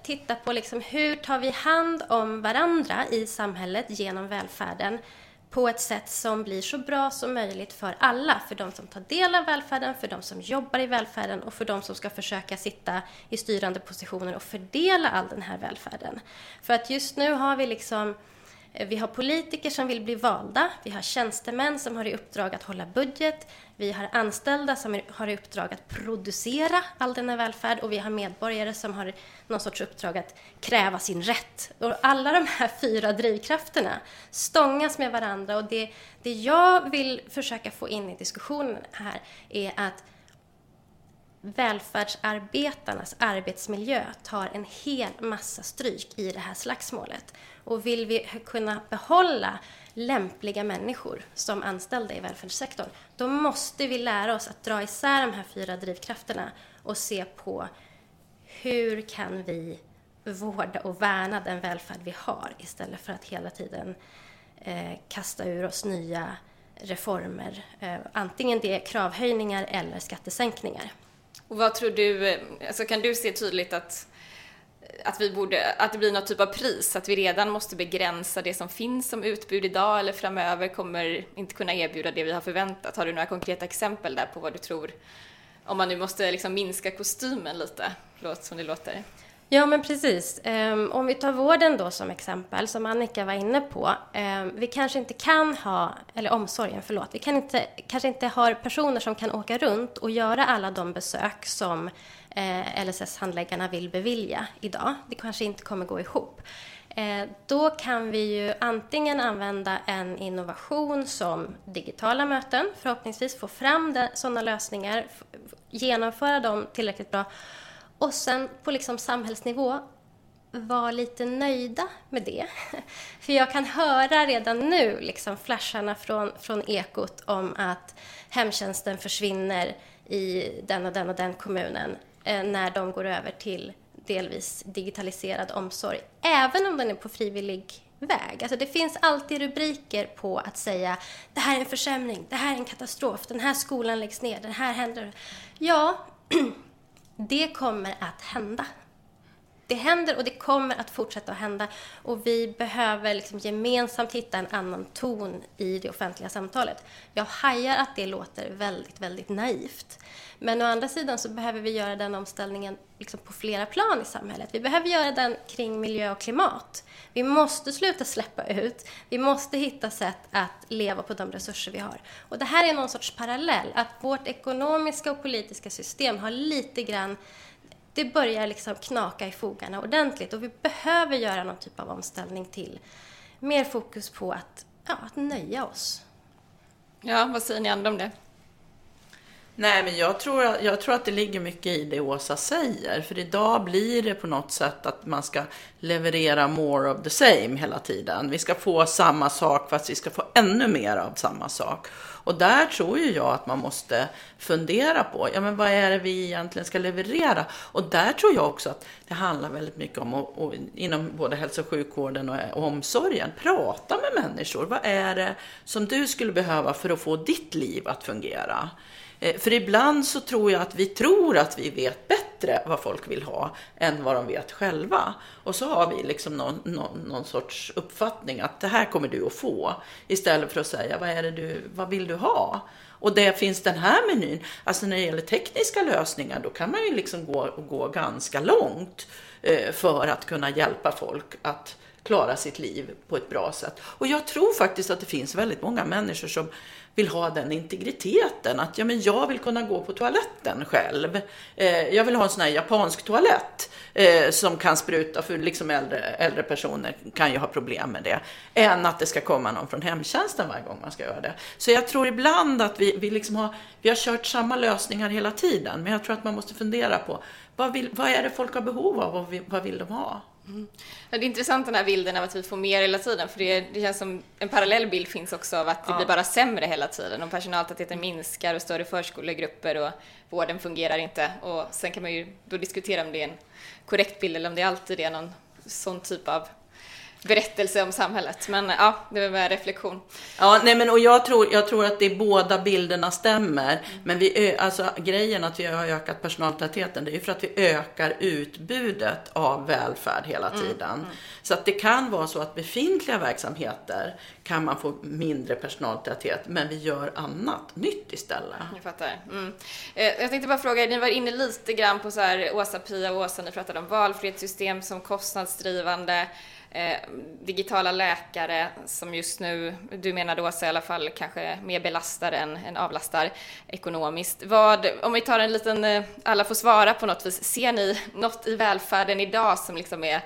titta på hur tar vi hand om varandra i samhället genom välfärden på ett sätt som blir så bra som möjligt för alla. För de som tar del av välfärden, för de som jobbar i välfärden och för de som ska försöka sitta i styrande positioner och fördela all den här välfärden. För att just nu har vi vi har politiker som vill bli valda, vi har tjänstemän som har i uppdrag att hålla budget, vi har anställda som har i uppdrag att producera all denna välfärd, och vi har medborgare som har någon sorts uppdrag att kräva sin rätt. Och alla de här fyra drivkrafterna stångas med varandra, och det jag vill försöka få in i diskussionen här är att välfärdsarbetarnas arbetsmiljö tar en hel massa stryk i det här slagsmålet. Och vill vi kunna behålla lämpliga människor som anställda i välfärdssektorn, då måste vi lära oss att dra isär de här fyra drivkrafterna och se på hur kan vi vårda och värna den välfärd vi har istället för att hela tiden kasta ur oss nya reformer. Antingen det är kravhöjningar eller skattesänkningar. Och vad tror du, alltså kan du se tydligt att det blir någon typ av pris, att vi redan måste begränsa det som finns som utbud idag eller framöver kommer inte kunna erbjuda det vi har förväntat? Har du några konkreta exempel där på vad du tror, om man nu måste liksom minska kostymen lite, som det låter? Ja, men precis. Om vi tar vården då som exempel, som Annika var inne på. Vi kanske inte kan ha, eller omsorgen, förlåt. Vi kan inte, kanske inte ha personer som kan åka runt och göra alla de besök som LSS-handläggarna vill bevilja idag. Det kanske inte kommer gå ihop. Då kan vi ju antingen använda en innovation som digitala möten. Förhoppningsvis få fram sådana lösningar, genomföra dem tillräckligt bra. Och sen på liksom samhällsnivå vara lite nöjda med det. För jag kan höra redan nu liksom flasharna från Ekot om att hemtjänsten försvinner i den och den och den kommunen när de går över till delvis digitaliserad omsorg. Även om den är på frivillig väg. Alltså det finns alltid rubriker på att säga det här är en försämring, det här är en katastrof, den här skolan läggs ner, det här händer. Ja, det kommer att hända. Det händer och det kommer att fortsätta att hända. Och vi behöver liksom gemensamt hitta en annan ton i det offentliga samtalet. Jag hajar att det låter väldigt, väldigt naivt. Men å andra sidan så behöver vi göra den omställningen liksom på flera plan i samhället. Vi behöver göra den kring miljö och klimat. Vi måste sluta släppa ut. Vi måste hitta sätt att leva på de resurser vi har. Och det här är någon sorts parallell. Att vårt ekonomiska och politiska system har lite grann... Det börjar liksom knaka i fogarna ordentligt och vi behöver göra någon typ av omställning till mer fokus på att nöja oss. Ja, vad säger ni andra om det? Nej, men jag tror att det ligger mycket i det Åsa säger. För idag blir det på något sätt att man ska leverera more of the same hela tiden. Vi ska få samma sak fast vi ska få ännu mer av samma sak. Och där tror ju jag att man måste fundera på, ja men vad är det vi egentligen ska leverera? Och där tror jag också att det handlar väldigt mycket om, och inom både hälso- och sjukvården och omsorgen, prata med människor. Vad är det som du skulle behöva för att få ditt liv att fungera? För ibland så tror jag att vi vet bättre vad folk vill ha än vad de vet själva. Och så har vi liksom någon sorts uppfattning att det här kommer du att få. Istället för att säga vad vill du ha? Och det finns den här menyn. Alltså när det gäller tekniska lösningar då kan man ju liksom gå ganska långt för att kunna hjälpa folk att klara sitt liv på ett bra sätt. Och jag tror faktiskt att det finns väldigt många människor som vill ha den integriteten. Att ja, men jag vill kunna gå på toaletten själv. Jag vill ha en sån här japansk toalett som kan spruta. För liksom äldre personer kan ju ha problem med det. Än att det ska komma någon från hemtjänsten varje gång man ska göra det. Så jag tror ibland att vi har kört samma lösningar hela tiden. Men jag tror att man måste fundera på vad är det folk har behov av och vad vill de ha? Mm. Det är intressant den här bilden av att vi får mer hela tiden, för det känns som en parallell bild finns också av att det blir bara sämre hela tiden. Om personaltätheten minskar och större förskolegrupper och vården fungerar inte, och sen kan man ju då diskutera om det är en korrekt bild eller om det alltid är någon sån typ av berättelse om samhället. Men ja, det var en reflektion. Ja, nej men och jag tror att det är båda bilderna stämmer. Men grejen att vi har ökat personaltätheten, det är ju för att vi ökar utbudet av välfärd hela tiden. Mm. Så att det kan vara så att befintliga verksamheter kan man få mindre personaltäthet, men vi gör annat nytt istället. Jag fattar. Mm. Jag tänkte bara fråga, ni var inne lite grann på så här Åsa, ni pratade om valfrihetssystem som kostnadsdrivande, digitala läkare som just nu, du menade Åsa i alla fall, kanske mer belastar än avlastar ekonomiskt. Om vi tar en liten, alla får svara på något vis, ser ni något i välfärden idag som liksom är,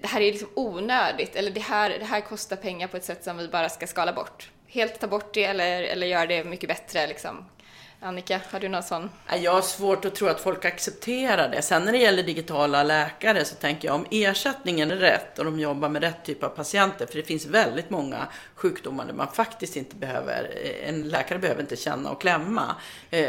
det här är liksom onödigt, eller det här kostar pengar på ett sätt som vi bara ska skala bort? Helt ta bort det eller göra det mycket bättre liksom? Annika, har du någon sån? Jag har svårt att tro att folk accepterar det. Sen när det gäller digitala läkare så tänker jag om ersättningen är rätt och de jobbar med rätt typ av patienter. För det finns väldigt många sjukdomar där man faktiskt inte behöver, en läkare behöver inte känna och klämma.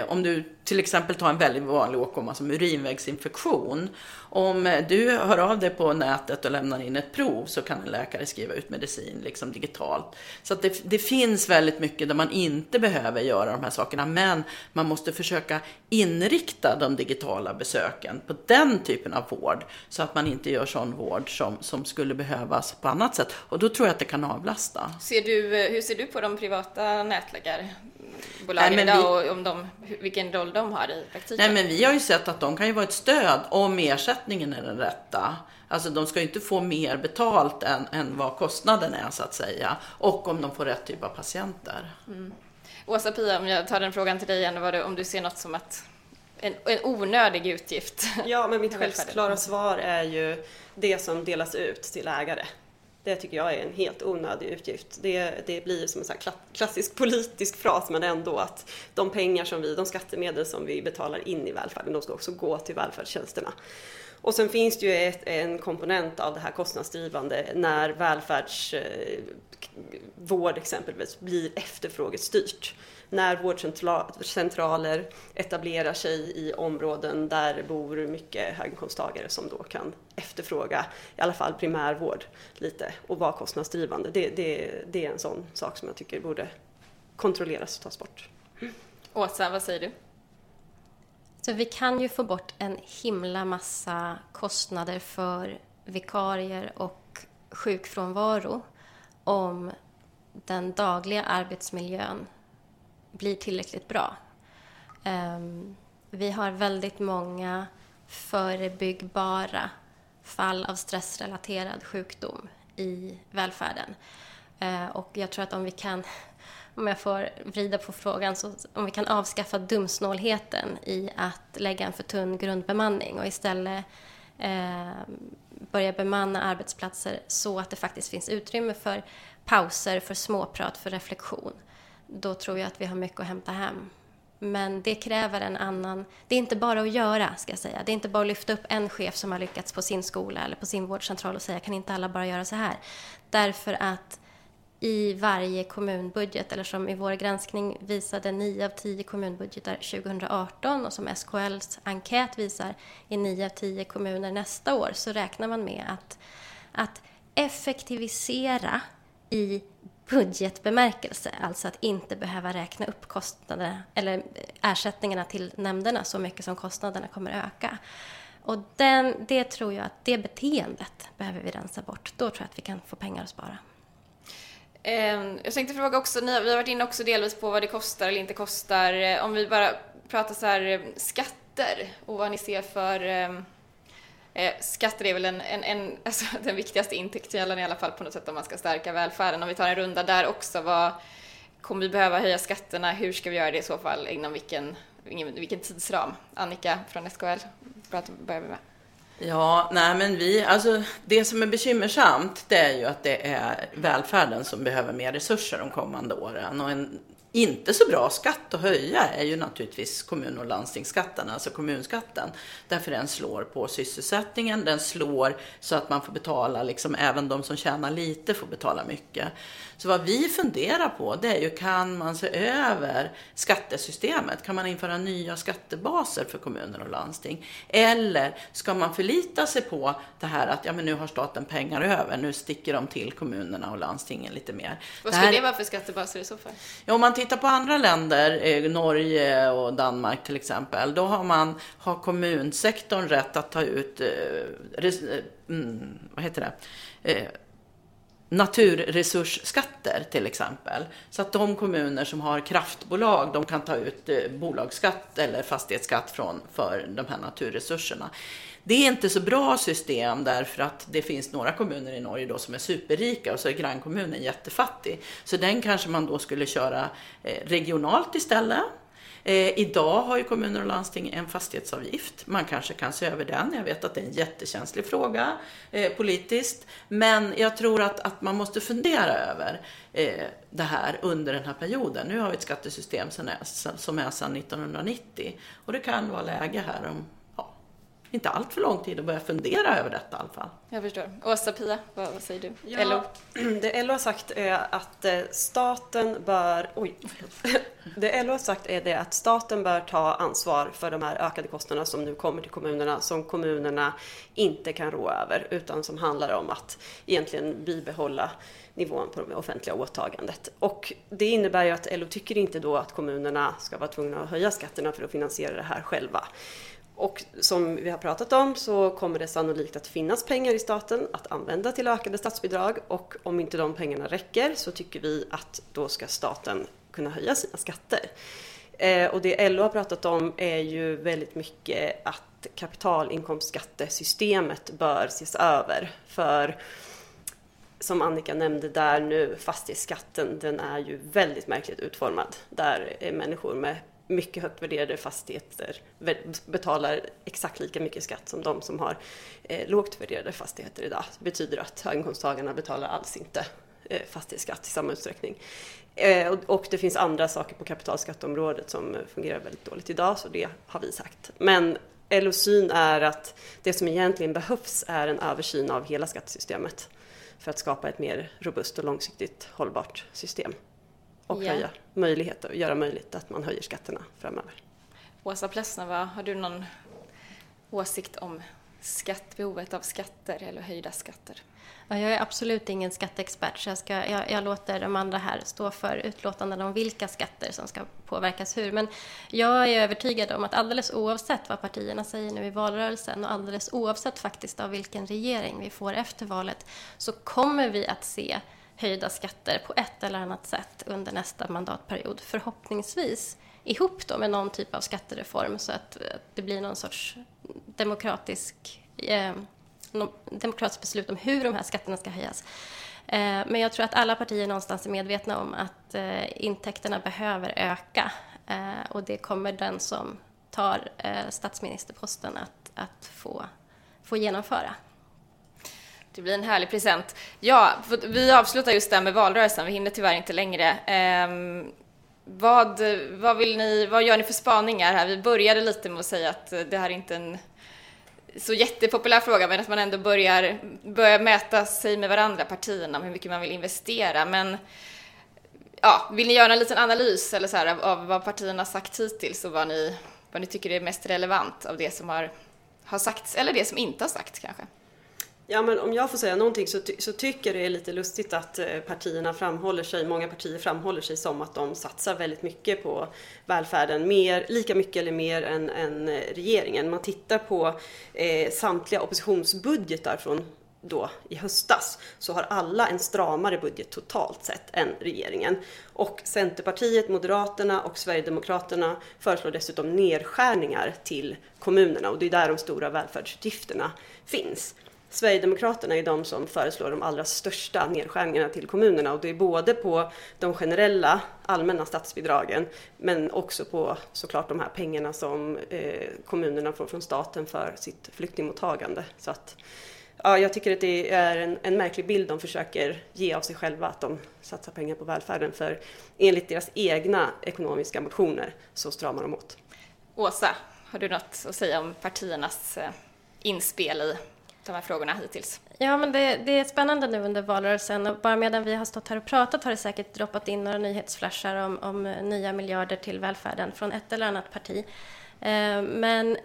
Om du till exempel tar en väldigt vanlig åkomma som urinvägsinfektion. Om du hör av dig på nätet och lämnar in ett prov så kan en läkare skriva ut medicin liksom digitalt. Så att det finns väldigt mycket där man inte behöver göra de här sakerna, men man måste försöka inrikta de digitala besöken på den typen av vård så att man inte gör sån vård som skulle behövas på annat sätt. Och då tror jag att det kan avlasta. Hur ser du på de privata nätläkarbolagen idag och vilken roll de har i praktiken? Nej, men vi har ju sett att de kan ju vara ett stöd om ersättningen är den rätta. Alltså de ska ju inte få mer betalt än vad kostnaden är så att säga. Och om de får rätt typ av patienter. Mm. Åsa-Pia, om jag tar den frågan till dig igen, om du ser något som att en onödig utgift. Ja, men mitt självklara svar är ju det som delas ut till ägare. Det tycker jag är en helt onödig utgift. Det blir som en så här klassisk politisk fras, men ändå att de pengar som de skattemedel som vi betalar in i välfärden, de ska också gå till välfärdstjänsterna. Och sen finns det ju en komponent av det här kostnadsdrivande när välfärdsvård exempelvis blir efterfrågestyrt. När vårdcentraler etablerar sig i områden där det bor mycket höginkomsttagare som då kan efterfråga i alla fall primärvård lite och vara kostnadsdrivande. Det är en sån sak som jag tycker borde kontrolleras och tas bort. Mm. Åsa, vad säger du? Så vi kan ju få bort en himla massa kostnader för vikarier och sjukfrånvaro om den dagliga arbetsmiljön blir tillräckligt bra. Vi har väldigt många förebyggbara fall av stressrelaterad sjukdom i välfärden. Och jag tror att om jag får vrida på frågan, så om vi kan avskaffa dumsnålheten i att lägga en för tunn grundbemanning och istället börja bemanna arbetsplatser så att det faktiskt finns utrymme för pauser, för småprat, för reflektion. Då tror jag att vi har mycket att hämta hem. Men det kräver en annan... Det är inte bara att göra, ska jag säga. Det är inte bara att lyfta upp en chef som har lyckats på sin skola eller på sin vårdcentral och säga, kan inte alla bara göra så här? Därför att i varje kommunbudget, eller som i vår granskning visade 9 av 10 kommunbudgetar 2018 och som SKLs enkät visar i 9 av 10 kommuner nästa år, så räknar man med att effektivisera i budgetbemärkelse, alltså att inte behöva räkna upp kostnaderna eller ersättningarna till nämnderna så mycket som kostnaderna kommer öka. Och det tror jag att det beteendet behöver vi rensa bort. Då tror jag att vi kan få pengar att spara. Jag tänkte fråga också, vi har varit inne också delvis på vad det kostar eller inte kostar. Om vi bara pratar så här skatter och vad ni ser för... Skatter är väl alltså den viktigaste intäktskällan i alla fall på något sätt om man ska stärka välfärden. Om vi tar en runda där också, kommer vi behöva höja skatterna? Hur ska vi göra det i så fall? Inom vilken tidsram? Annika från SKL, börjar vi med. Ja, nej men det som är bekymmersamt, det är ju att det är välfärden som behöver mer resurser de kommande åren. Och en inte så bra skatt att höja är ju naturligtvis kommun- och landstingsskatten, alltså kommunskatten. Därför den slår på sysselsättningen, den slår så att man får betala, liksom även de som tjänar lite får betala mycket. Så vad vi funderar på, det är ju, kan man se över skattesystemet? Kan man införa nya skattebaser för kommuner och landsting? Eller ska man förlita sig på det här att nu har staten pengar över, nu sticker de till kommunerna och landstingen lite mer. Vad skulle det vara för skattebaser i så fall? Ja, om man tittar på andra länder, Norge och Danmark till exempel, då har kommunsektorn rätt att ta ut naturresursskatter till exempel. Så att de kommuner som har kraftbolag, de kan ta ut bolagsskatt eller fastighetsskatt för de här naturresurserna. Det är inte så bra system, därför att det finns några kommuner i Norge då som är superrika och så är grannkommunen jättefattig. Så den kanske man då skulle köra regionalt istället. Idag har ju kommuner och landsting en fastighetsavgift. Man kanske kan se över den. Jag vet att det är en jättekänslig fråga politiskt. Men jag tror att man måste fundera över det här under den här perioden. Nu har vi ett skattesystem som är sedan 1990. Och det kan vara läge här om inte allt för lång tid att börja fundera över detta i alla fall. Jag förstår. Åsa-Pia, vad säger du? Ja, LO. Det LO har sagt är att staten bör ta ansvar för de här ökade kostnaderna som nu kommer till kommunerna, som kommunerna inte kan rå över, utan som handlar om att egentligen bibehålla nivån på det offentliga åtagandet. Och det innebär ju att LO tycker inte då att kommunerna ska vara tvungna att höja skatterna för att finansiera det här själva. Och som vi har pratat om så kommer det sannolikt att finnas pengar i staten att använda till ökade statsbidrag, och om inte de pengarna räcker så tycker vi att då ska staten kunna höja sina skatter. Och det LO har pratat om är ju väldigt mycket att kapitalinkomstskattesystemet bör ses över, för som Annika nämnde där nu, fastighetsskatten, den är ju väldigt märkligt utformad, där är människor med mycket högt värderade fastigheter betalar exakt lika mycket skatt som de som har lågt värderade fastigheter idag. Det betyder att höginkomsttagarna betalar alls inte fastighetsskatt i samma utsträckning. Och det finns andra saker på kapitalskatteområdet som fungerar väldigt dåligt idag, så det har vi sagt. Men LO:s syn är att det som egentligen behövs är en översyn av hela skattesystemet för att skapa ett mer robust och långsiktigt hållbart system. Och göra möjligt att man höjer skatterna framöver. Åsa Plesner, har du någon åsikt om behovet av skatter eller höjda skatter? Ja, jag är absolut ingen skatteexpert, så jag låter de andra här stå för utlåtanden om vilka skatter som ska påverkas hur. Men jag är övertygad om att alldeles oavsett vad partierna säger nu i valrörelsen, och alldeles oavsett faktiskt av vilken regering vi får efter valet, så kommer vi att se höjda skatter på ett eller annat sätt under nästa mandatperiod. Förhoppningsvis ihop då med någon typ av skattereform, så att det blir någon sorts demokratiskt beslut om hur de här skatterna ska höjas. Men jag tror att alla partier någonstans är medvetna om att intäkterna behöver öka. Och det kommer den som tar statsministerposten att få genomföra. Det blir en härlig present. Ja, vi avslutar just där med valrörelsen. Vi hinner tyvärr inte längre. Vad gör ni för spaningar här? Vi började lite med att säga att det här är inte en så jättepopulär fråga, men att man ändå börjar mäta sig med varandra, partierna, om hur mycket man vill investera. Men ja, vill ni göra en liten analys eller så här, av vad partierna sagt hittills och vad ni tycker är mest relevant av det som har sagts eller det som inte har sagts kanske? Ja, men om jag får säga någonting så tycker det är lite lustigt att många partier framhåller sig som att de satsar väldigt mycket på välfärden, lika mycket eller mer än regeringen. Man tittar på samtliga oppositionsbudgetar från då i höstas, så har alla en stramare budget totalt sett än regeringen. Och Centerpartiet, Moderaterna och Sverigedemokraterna föreslår dessutom nedskärningar till kommunerna, och det är där de stora välfärdsutgifterna finns. Sverigedemokraterna är de som föreslår de allra största nedskärningarna till kommunerna, och det är både på de generella allmänna statsbidragen men också på såklart de här pengarna som kommunerna får från staten för sitt flyktingmottagande. Så att, ja, jag tycker att det är en märklig bild de försöker ge av sig själva, att de satsar pengar på välfärden, för enligt deras egna ekonomiska motioner så stramar de åt. Åsa, har du något att säga om partiernas inspel i de här frågorna hittills? Ja, men det är spännande nu under valrörelsen, och bara medan vi har stått här och pratat har det säkert droppat in några nyhetsflashar om nya miljarder till välfärden från ett eller annat parti. Men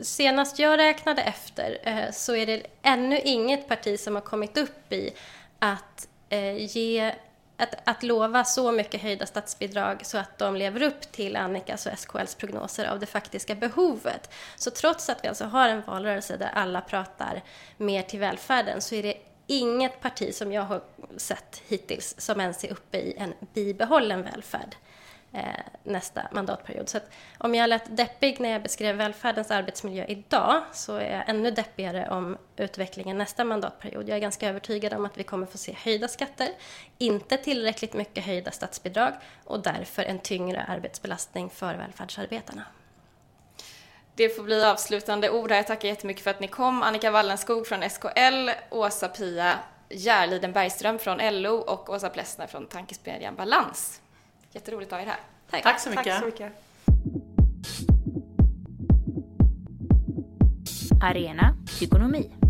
senast jag räknade efter så är det ännu inget parti som har kommit upp i att lova så mycket höjda statsbidrag så att de lever upp till Annikas och SKLs prognoser av det faktiska behovet. Så trots att vi alltså har en valrörelse där alla pratar mer till välfärden, så är det inget parti som jag har sett hittills som ens är uppe i en bibehållen välfärd. nästa mandatperiod. Så att om jag lät deppig när jag beskrev välfärdens arbetsmiljö idag, så är jag ännu deppigare om utvecklingen nästa mandatperiod. Jag är ganska övertygad om att vi kommer få se höjda skatter, inte tillräckligt mycket höjda statsbidrag och därför en tyngre arbetsbelastning för välfärdsarbetarna. Det får bli avslutande ord. Jag tackar jättemycket för att ni kom. Annika Wallenskog från SKL, Åsa Pia Järliden Bergström från LO och Åsa Plesner från Tankesmedjan Balans. Jätteroligt att ha er här. Tack så mycket. Tack så mycket. Arena Tykonomi.